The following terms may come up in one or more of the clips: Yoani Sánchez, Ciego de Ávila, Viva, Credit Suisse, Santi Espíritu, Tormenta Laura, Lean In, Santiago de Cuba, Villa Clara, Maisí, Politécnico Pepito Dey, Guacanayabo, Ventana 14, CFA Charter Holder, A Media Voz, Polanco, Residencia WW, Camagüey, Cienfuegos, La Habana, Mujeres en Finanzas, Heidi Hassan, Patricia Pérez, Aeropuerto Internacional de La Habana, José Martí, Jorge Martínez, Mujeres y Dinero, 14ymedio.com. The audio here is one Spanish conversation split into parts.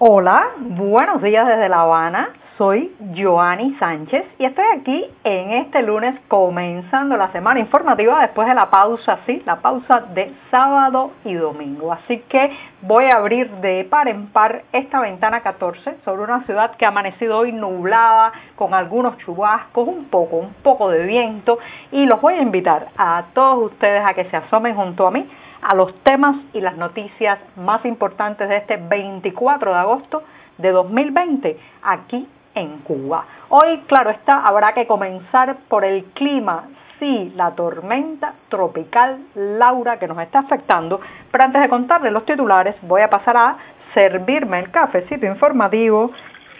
Hola, buenos días desde La Habana. Soy Yoani Sánchez y estoy aquí en este lunes comenzando la semana informativa después de la pausa, sí, la pausa de sábado y domingo. Así que voy a abrir de par en par esta ventana 14 sobre una ciudad que ha amanecido hoy nublada, con algunos chubascos, un poco de viento, y los voy a invitar a todos ustedes a que se asomen junto a mí a los temas y las noticias más importantes de este 24 de agosto de 2020 aquí en Cuba. Hoy, claro está, habrá que comenzar por el clima, sí, la tormenta tropical Laura que nos está afectando, pero antes de contarles los titulares voy a pasar a servirme el cafecito informativo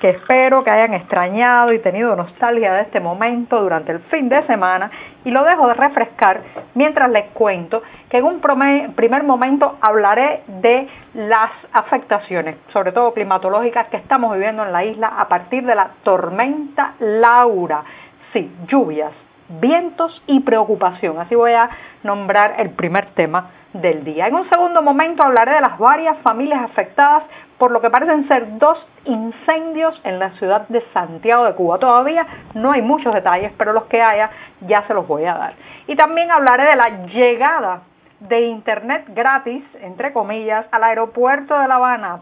que espero que hayan extrañado y tenido nostalgia de este momento durante el fin de semana, y lo dejo de refrescar mientras les cuento que en un primer momento hablaré de las afectaciones, sobre todo climatológicas, que estamos viviendo en la isla a partir de la tormenta Laura. Sí, lluvias, vientos y preocupación. Así voy a nombrar el primer tema del día. En un segundo momento hablaré de las varias familias afectadas por lo que parecen ser dos incendios en la ciudad de Santiago de Cuba. Todavía no hay muchos detalles, pero los que haya ya se los voy a dar. Y también hablaré de la llegada de internet gratis, entre comillas, al aeropuerto de La Habana,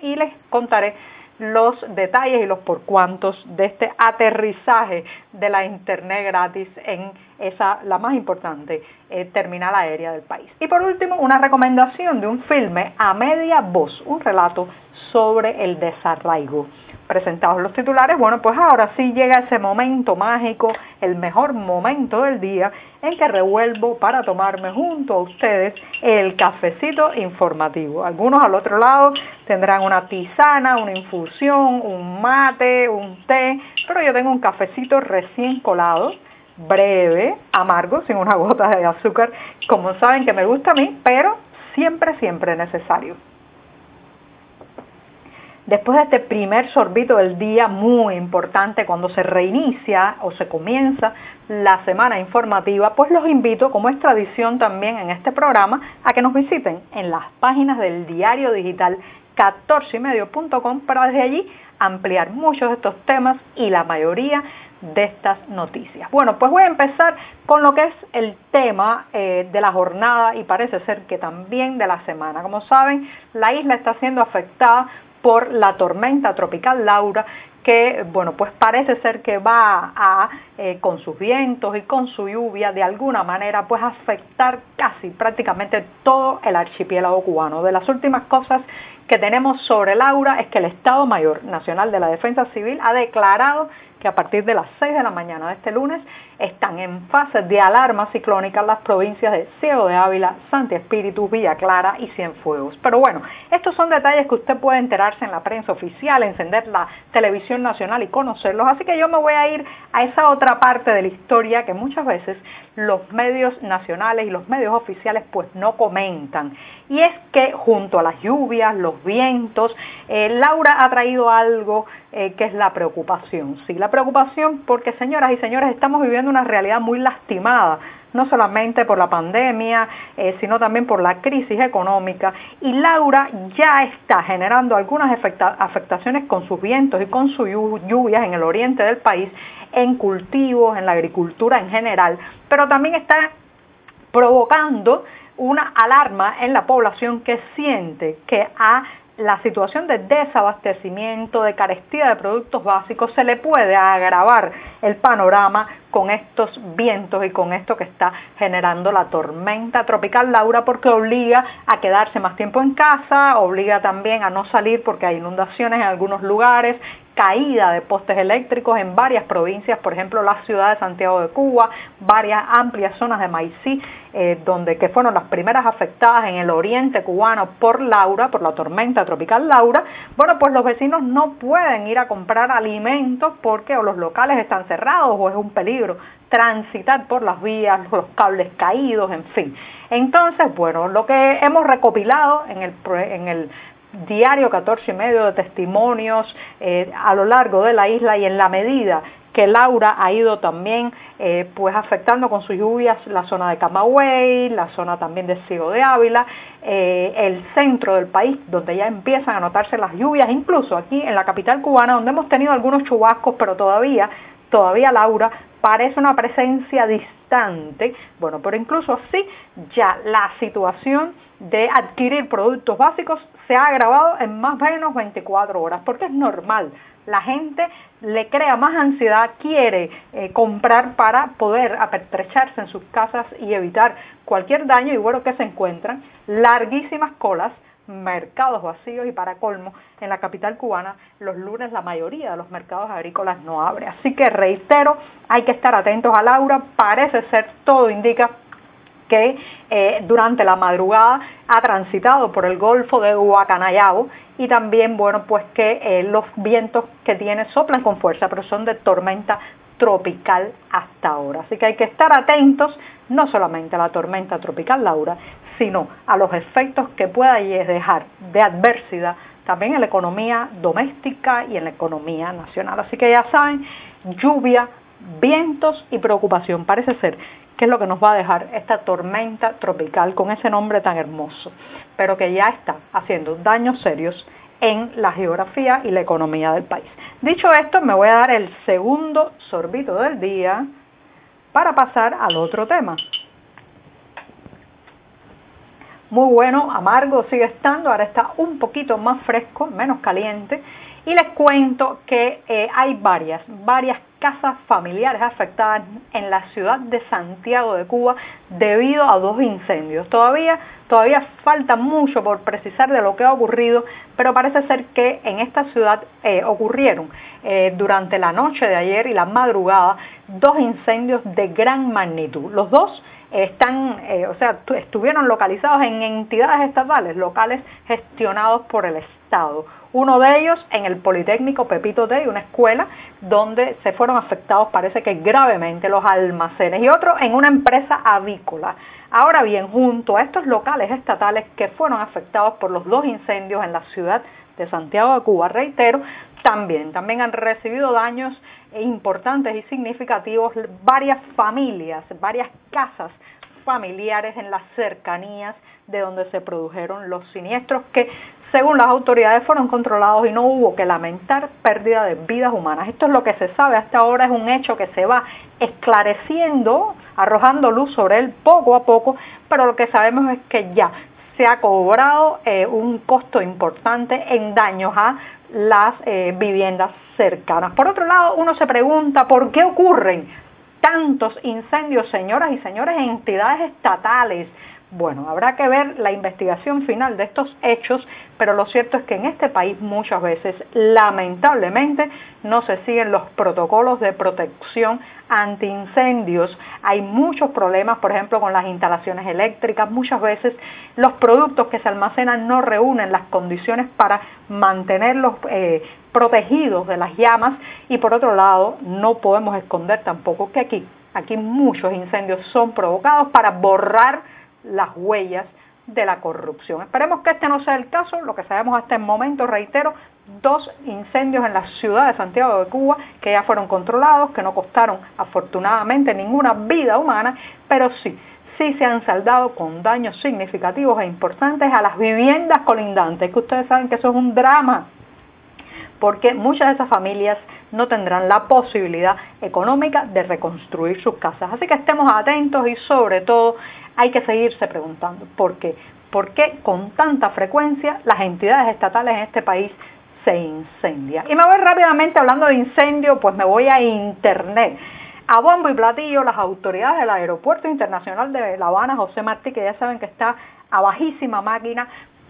y les contaré los detalles y los porcuantos de este aterrizaje de la internet gratis en la más importante terminal aérea del país. Y por último, una recomendación de un filme, A Media Voz, un relato sobre el desarraigo. Presentados los titulares, bueno, pues ahora sí llega ese momento mágico, el mejor momento del día, en que revuelvo para tomarme junto a ustedes el cafecito informativo. Algunos al otro lado tendrán una tisana, una infusión, un mate, un té, pero yo tengo un cafecito recién colado, breve, amargo, sin una gota de azúcar, como saben que me gusta a mí, pero siempre, siempre necesario. Después de este primer sorbito del día, muy importante cuando se reinicia o se comienza la semana informativa, pues los invito, como es tradición también en este programa, a que nos visiten en las páginas del diario digital 14ymedio.com para desde allí ampliar muchos de estos temas y la mayoría de estas noticias. Bueno, pues voy a empezar con lo que es el tema de la jornada y parece ser que también de la semana. Como saben, la isla está siendo afectada por la tormenta tropical Laura, que bueno, pues parece ser que va a, con sus vientos y con su lluvia, de alguna manera, pues afectar casi prácticamente todo el archipiélago cubano. De las últimas cosas que tenemos sobre Laura es que el Estado Mayor Nacional de la Defensa Civil ha declarado que a partir de las 6 de la mañana de este lunes están en fase de alarma ciclónica las provincias de Ciego de Ávila, Santi Espíritu, Villa Clara y Cienfuegos. Pero bueno, estos son detalles que usted puede enterarse en la prensa oficial, encender la televisión nacional y conocerlos. Así que yo me voy a ir a esa otra parte de la historia que muchas veces los medios nacionales y los medios oficiales pues no comentan. Y es que junto a las lluvias, los vientos, Laura ha traído algo que es la preocupación. Sí, la preocupación porque, señoras y señores, estamos viviendo una realidad muy lastimada, no solamente por la pandemia, sino también por la crisis económica. Y Laura ya está generando algunas afectaciones con sus vientos y con sus lluvias en el oriente del país, en cultivos, en la agricultura en general, pero también está provocando una alarma en la población que siente que la situación de desabastecimiento, de carestía de productos básicos, se le puede agravar el panorama con estos vientos y con esto que está generando la tormenta tropical Laura, porque obliga a quedarse más tiempo en casa, obliga también a no salir porque hay inundaciones en algunos lugares, caída de postes eléctricos en varias provincias, por ejemplo la ciudad de Santiago de Cuba, varias amplias zonas de Maisí, que fueron las primeras afectadas en el oriente cubano por Laura, por la tormenta tropical Laura. Bueno, pues los vecinos no pueden ir a comprar alimentos porque o los locales están cerrados o es un peligro transitar por las vías, los cables caídos, en fin. Entonces, bueno, lo que hemos recopilado en el diario 14 y medio de testimonios a lo largo de la isla, y en la medida que Laura ha ido también pues afectando con sus lluvias la zona de Camagüey, la zona también de Ciego de Ávila, el centro del país, donde ya empiezan a notarse las lluvias, incluso aquí en la capital cubana, donde hemos tenido algunos chubascos, pero todavía Laura parece una presencia distante. Bueno, pero incluso así ya la situación de adquirir productos básicos se ha agravado en más o menos 24 horas, porque es normal. La gente le crea más ansiedad, quiere comprar para poder apertrecharse en sus casas y evitar cualquier daño, y bueno, que se encuentran larguísimas colas, mercados vacíos, y para colmo, en la capital cubana los lunes la mayoría de los mercados agrícolas no abre. Así que reitero, hay que estar atentos a Laura. Parece ser, todo indica que durante la madrugada ha transitado por el Golfo de Guacanayabo, y también, bueno, pues que los vientos que tiene soplan con fuerza, pero son de tormenta tropical hasta ahora. Así que hay que estar atentos no solamente a la tormenta tropical Laura, sino a los efectos que pueda dejar de adversidad también en la economía doméstica y en la economía nacional. Así que ya saben, lluvia, vientos y preocupación, parece ser que es lo que nos va a dejar esta tormenta tropical con ese nombre tan hermoso, pero que ya está haciendo daños serios en la geografía y la economía del país. Dicho esto, me voy a dar el segundo sorbito del día para pasar al otro tema. Muy bueno, amargo sigue estando, ahora está un poquito más fresco, menos caliente, y les cuento que hay varias casas familiares afectadas en la ciudad de Santiago de Cuba debido a dos incendios. Todavía falta mucho por precisar de lo que ha ocurrido, pero parece ser que en esta ciudad ocurrieron durante la noche de ayer y la madrugada dos incendios de gran magnitud. Los dos estuvieron localizados en entidades estatales, locales gestionados por el Estado. Uno de ellos en el Politécnico Pepito Dey, una escuela donde se fueron afectados, parece que gravemente, los almacenes, y otro en una empresa avícola. Ahora bien, junto a estos locales estatales que fueron afectados por los dos incendios en la ciudad de Santiago de Cuba, reitero, también han recibido daños importantes y significativos varias familias, varias casas familiares en las cercanías de donde se produjeron los siniestros, que según las autoridades fueron controlados y no hubo que lamentar pérdida de vidas humanas. Esto es lo que se sabe hasta ahora, es un hecho que se va esclareciendo, arrojando luz sobre él poco a poco, pero lo que sabemos es que ya se ha cobrado un costo importante en daños a las viviendas cercanas. Por otro lado, uno se pregunta por qué ocurren tantos incendios, señoras y señores, en entidades estatales. Bueno, habrá que ver la investigación final de estos hechos, pero lo cierto es que en este país muchas veces, lamentablemente, no se siguen los protocolos de protección ante incendios. Hay muchos problemas, por ejemplo, con las instalaciones eléctricas. Muchas veces los productos que se almacenan no reúnen las condiciones para mantenerlos protegidos de las llamas. Y por otro lado, no podemos esconder tampoco que aquí muchos incendios son provocados para borrar las huellas de la corrupción. Esperemos que este no sea el caso. Lo que sabemos hasta el momento, reitero, dos incendios en la ciudad de Santiago de Cuba que ya fueron controlados, que no costaron afortunadamente ninguna vida humana, pero sí se han saldado con daños significativos e importantes a las viviendas colindantes, que ustedes saben que eso es un drama, porque muchas de esas familias no tendrán la posibilidad económica de reconstruir sus casas. Así que estemos atentos y sobre todo hay que seguirse preguntando por qué con tanta frecuencia las entidades estatales en este país se incendian. Y me voy rápidamente, hablando de incendio, pues me voy a internet. A bombo y platillo, las autoridades del Aeropuerto Internacional de La Habana, José Martí, que ya saben que está a bajísima máquina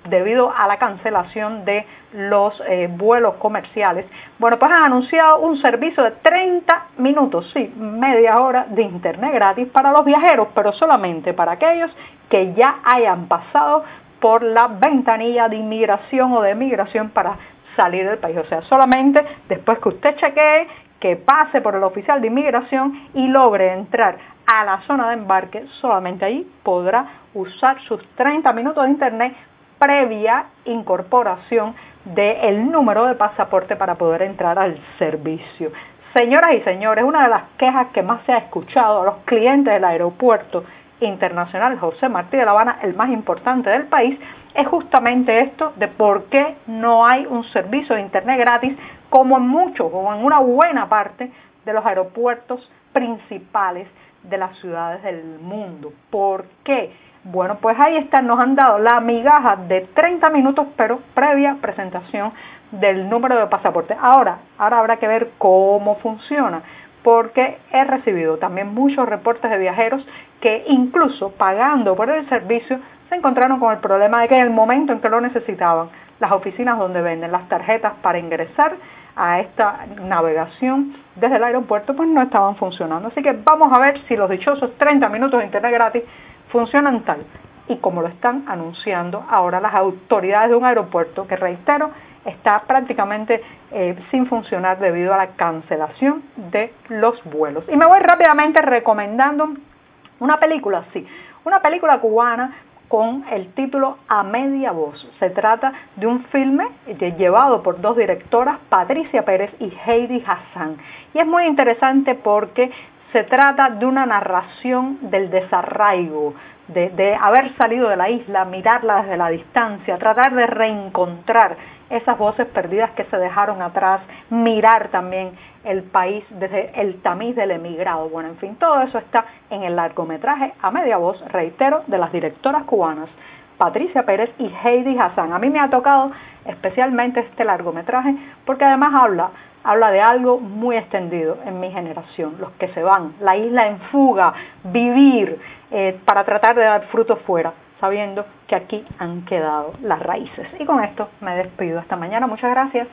debido a la cancelación de los vuelos comerciales. Bueno, pues han anunciado un servicio de 30 minutos, media hora de internet gratis para los viajeros, pero solamente para aquellos que ya hayan pasado por la ventanilla de inmigración o de migración para salir del país. O sea, solamente después que usted chequee, que pase por el oficial de inmigración y logre entrar a la zona de embarque, solamente ahí podrá usar sus 30 minutos de internet previa incorporación del número de pasaporte para poder entrar al servicio. Señoras y señores, una de las quejas que más se ha escuchado a los clientes del Aeropuerto Internacional José Martí de La Habana, el más importante del país, es justamente esto de por qué no hay un servicio de internet gratis como en muchos, como en una buena parte de los aeropuertos principales de las ciudades del mundo. ¿Por qué? Bueno, pues ahí está, nos han dado la migaja de 30 minutos, pero previa presentación del número de pasaporte. Ahora habrá que ver cómo funciona, porque he recibido también muchos reportes de viajeros que incluso pagando por el servicio se encontraron con el problema de que en el momento en que lo necesitaban, las oficinas donde venden las tarjetas para ingresar a esta navegación desde el aeropuerto pues no estaban funcionando. Así que vamos a ver si los dichosos 30 minutos de internet gratis funcionan tal y como lo están anunciando ahora las autoridades de un aeropuerto que, reitero, está prácticamente sin funcionar debido a la cancelación de los vuelos. Y me voy rápidamente recomendando una película, sí, una película cubana con el título A Media Voz. Se trata de un filme llevado por dos directoras, Patricia Pérez y Heidi Hassan. Y es muy interesante porque se trata de una narración del desarraigo, de haber salido de la isla, mirarla desde la distancia, tratar de reencontrar esas voces perdidas que se dejaron atrás, mirar también el país desde el tamiz del emigrado. Bueno, en fin, todo eso está en el largometraje A Media Voz, reitero, de las directoras cubanas Patricia Pérez y Heidi Hassan. A mí me ha tocado especialmente este largometraje porque además habla de algo muy extendido en mi generación, los que se van, la isla en fuga, vivir para tratar de dar fruto fuera, sabiendo que aquí han quedado las raíces. Y con esto me despido. Hasta mañana. Muchas gracias.